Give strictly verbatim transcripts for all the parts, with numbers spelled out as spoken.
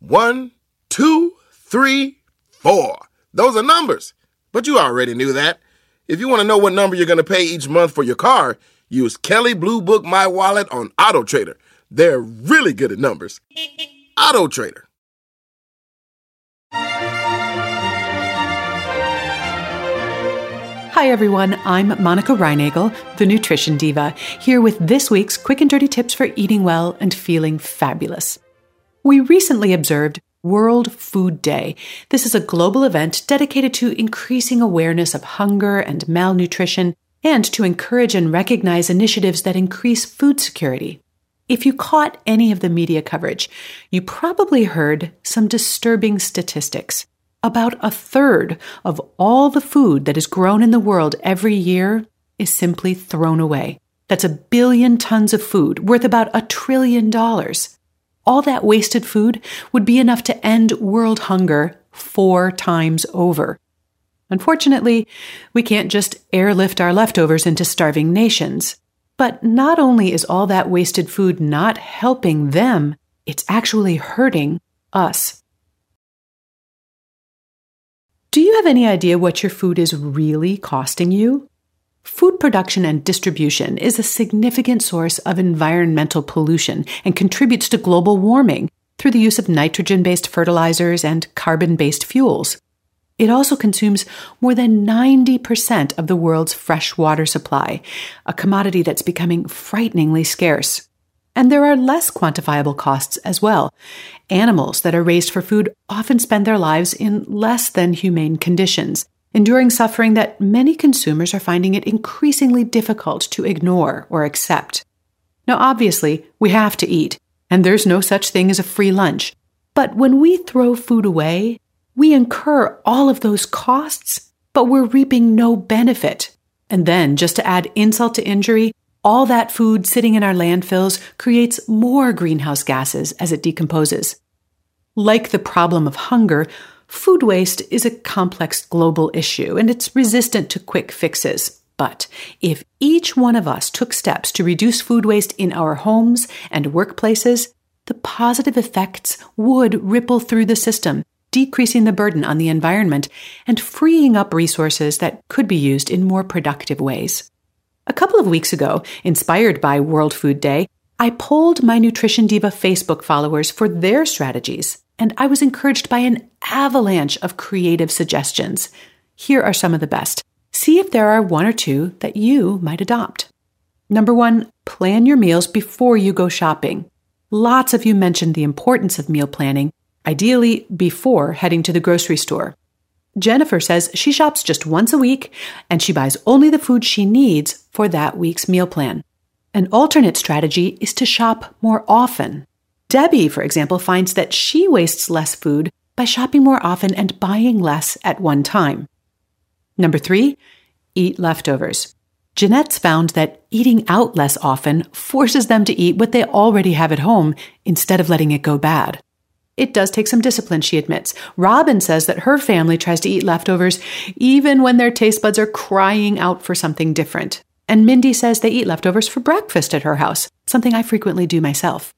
One, two, three, four. Those are numbers, but you already knew that. If you want to know what number you're going to pay each month for your car, use Kelly Blue Book My Wallet on AutoTrader. They're really good at numbers. AutoTrader. Hi, everyone. I'm Monica Reinagel, the Nutrition Diva, here with this week's Quick and Dirty Tips for Eating Well and Feeling Fabulous. We recently observed World Food Day. This is a global event dedicated to increasing awareness of hunger and malnutrition and to encourage and recognize initiatives that increase food security. If you caught any of the media coverage, you probably heard some disturbing statistics. About a third of all the food that is grown in the world every year is simply thrown away. That's a billion tons of food worth about a trillion dollars. All that wasted food would be enough to end world hunger four times over. Unfortunately, we can't just airlift our leftovers into starving nations. But not only is all that wasted food not helping them, it's actually hurting us. Do you have any idea what your food is really costing you? Food production and distribution is a significant source of environmental pollution and contributes to global warming through the use of nitrogen-based fertilizers and carbon-based fuels. It also consumes more than ninety percent of the world's fresh water supply, a commodity that's becoming frighteningly scarce. And there are less quantifiable costs as well. Animals that are raised for food often spend their lives in less than humane conditions, enduring suffering that many consumers are finding it increasingly difficult to ignore or accept. Now, obviously, we have to eat, and there's no such thing as a free lunch. But when we throw food away, we incur all of those costs, but we're reaping no benefit. And then, just to add insult to injury, all that food sitting in our landfills creates more greenhouse gases as it decomposes. Like the problem of hunger, food waste is a complex global issue, and it's resistant to quick fixes. But if each one of us took steps to reduce food waste in our homes and workplaces, the positive effects would ripple through the system, decreasing the burden on the environment and freeing up resources that could be used in more productive ways. A couple of weeks ago, inspired by World Food Day, I polled my Nutrition Diva Facebook followers for their strategies, and I was encouraged by an avalanche of creative suggestions. Here are some of the best. See if there are one or two that you might adopt. Number one, plan your meals before you go shopping. Lots of you mentioned the importance of meal planning, ideally before heading to the grocery store. Jennifer says she shops just once a week and she buys only the food she needs for that week's meal plan. An alternate strategy is to shop more often. Debbie, for example, finds that she wastes less food by shopping more often and buying less at one time. Number three, eat leftovers. Jeanette's found that eating out less often forces them to eat what they already have at home instead of letting it go bad. It does take some discipline, she admits. Robin says that her family tries to eat leftovers even when their taste buds are crying out for something different. And Mindy says they eat leftovers for breakfast at her house, something I frequently do myself.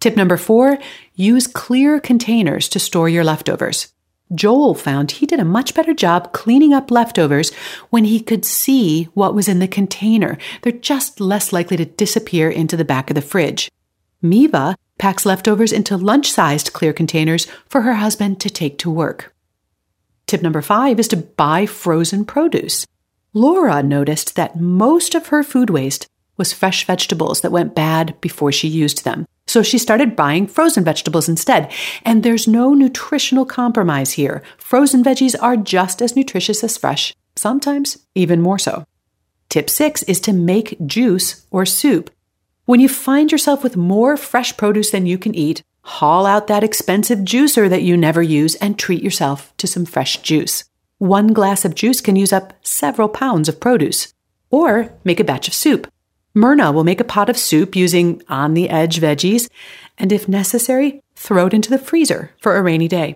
Tip number four, use clear containers to store your leftovers. Joel found he did a much better job cleaning up leftovers when he could see what was in the container. They're just less likely to disappear into the back of the fridge. Miva packs leftovers into lunch-sized clear containers for her husband to take to work. Tip number five is to buy frozen produce. Laura noticed that most of her food waste was fresh vegetables that went bad before she used them. So she started buying frozen vegetables instead. And there's no nutritional compromise here. Frozen veggies are just as nutritious as fresh, sometimes even more so. Tip six is to make juice or soup. When you find yourself with more fresh produce than you can eat, Haul out that expensive juicer that you never use and treat yourself to some fresh juice. One glass of juice can use up several pounds of produce. Or make a batch of soup. Myrna will make a pot of soup using on-the-edge veggies, and if necessary, throw it into the freezer for a rainy day.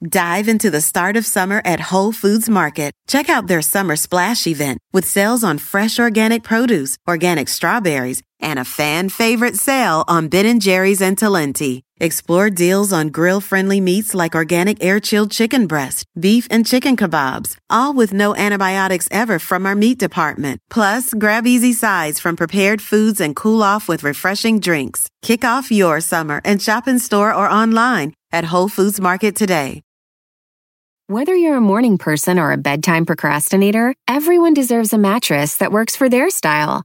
Dive into the start of summer at Whole Foods Market. Check out their summer splash event with sales on fresh organic produce, organic strawberries, and a fan favorite sale on Ben and Jerry's and Talenti. Explore deals on grill-friendly meats like organic air-chilled chicken breast, beef and chicken kebabs, all with no antibiotics ever from our meat department. Plus, grab easy sides from prepared foods and cool off with refreshing drinks. Kick off your summer and shop in store or online at Whole Foods Market today. Whether you're a morning person or a bedtime procrastinator, everyone deserves a mattress that works for their style.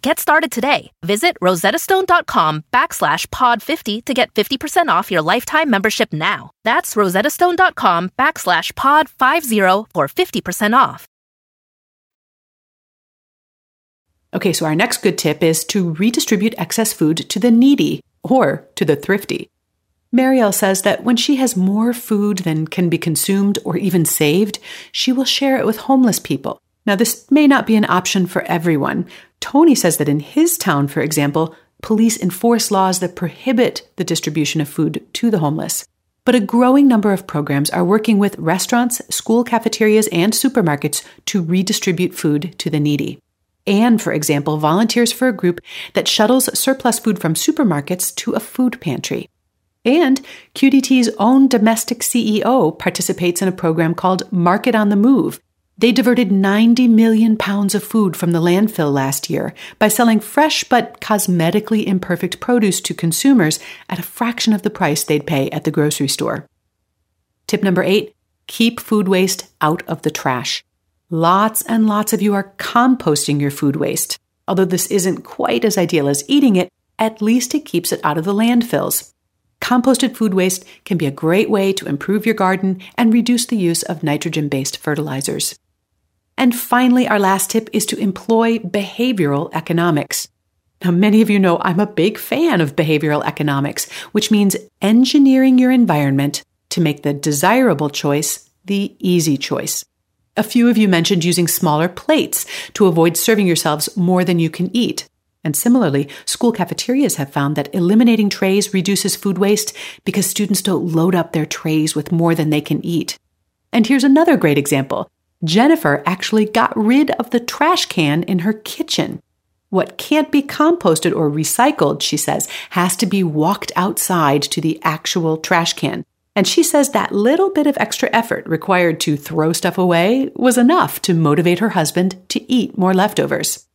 Get started today. Visit rosettastone.com backslash pod 50 to get fifty percent off your lifetime membership now. That's rosettastone.com backslash pod 50 for fifty percent off. Okay, so our next good tip is to redistribute excess food to the needy or to the thrifty. Marielle says that when she has more food than can be consumed or even saved, she will share it with homeless people. Now, this may not be an option for everyone. Tony says that in his town, for example, police enforce laws that prohibit the distribution of food to the homeless. But a growing number of programs are working with restaurants, school cafeterias, and supermarkets to redistribute food to the needy. Anne, for example, volunteers for a group that shuttles surplus food from supermarkets to a food pantry. And Q D T's own domestic C E O participates in a program called Market on the Move. They diverted ninety million pounds of food from the landfill last year by selling fresh but cosmetically imperfect produce to consumers at a fraction of the price they'd pay at the grocery store. Tip number eight, keep food waste out of the trash. Lots and lots of you are composting your food waste. Although this isn't quite as ideal as eating it, at least it keeps it out of the landfills. Composted food waste can be a great way to improve your garden and reduce the use of nitrogen-based fertilizers. And finally, our last tip is to employ behavioral economics. Now, many of you know I'm a big fan of behavioral economics, which means engineering your environment to make the desirable choice the easy choice. A few of you mentioned using smaller plates to avoid serving yourselves more than you can eat. And similarly, school cafeterias have found that eliminating trays reduces food waste because students don't load up their trays with more than they can eat. And here's another great example. Jennifer actually got rid of the trash can in her kitchen. What can't be composted or recycled, she says, has to be walked outside to the actual trash can. And she says that little bit of extra effort required to throw stuff away was enough to motivate her husband to eat more leftovers.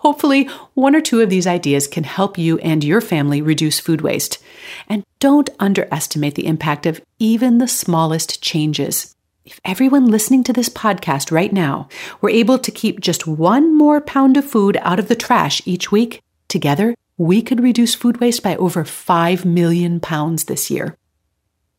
Hopefully, one or two of these ideas can help you and your family reduce food waste. And don't underestimate the impact of even the smallest changes. If everyone listening to this podcast right now were able to keep just one more pound of food out of the trash each week, together we could reduce food waste by over five million pounds this year.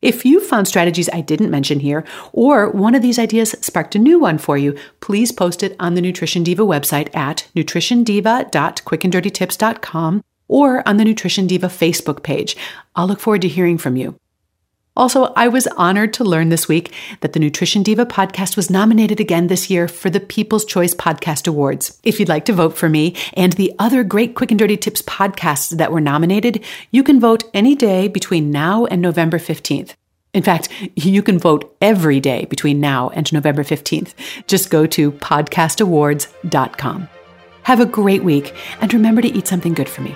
If you found strategies I didn't mention here, or one of these ideas sparked a new one for you, please post it on the Nutrition Diva website at nutrition diva dot quick and dirty tips dot com or on the Nutrition Diva Facebook page. I'll look forward to hearing from you. Also, I was honored to learn this week that the Nutrition Diva podcast was nominated again this year for the People's Choice Podcast Awards. If you'd like to vote for me and the other great Quick and Dirty Tips podcasts that were nominated, you can vote any day between now and November fifteenth. In fact, you can vote every day between now and November fifteenth. Just go to podcast awards dot com. Have a great week, and remember to eat something good for me.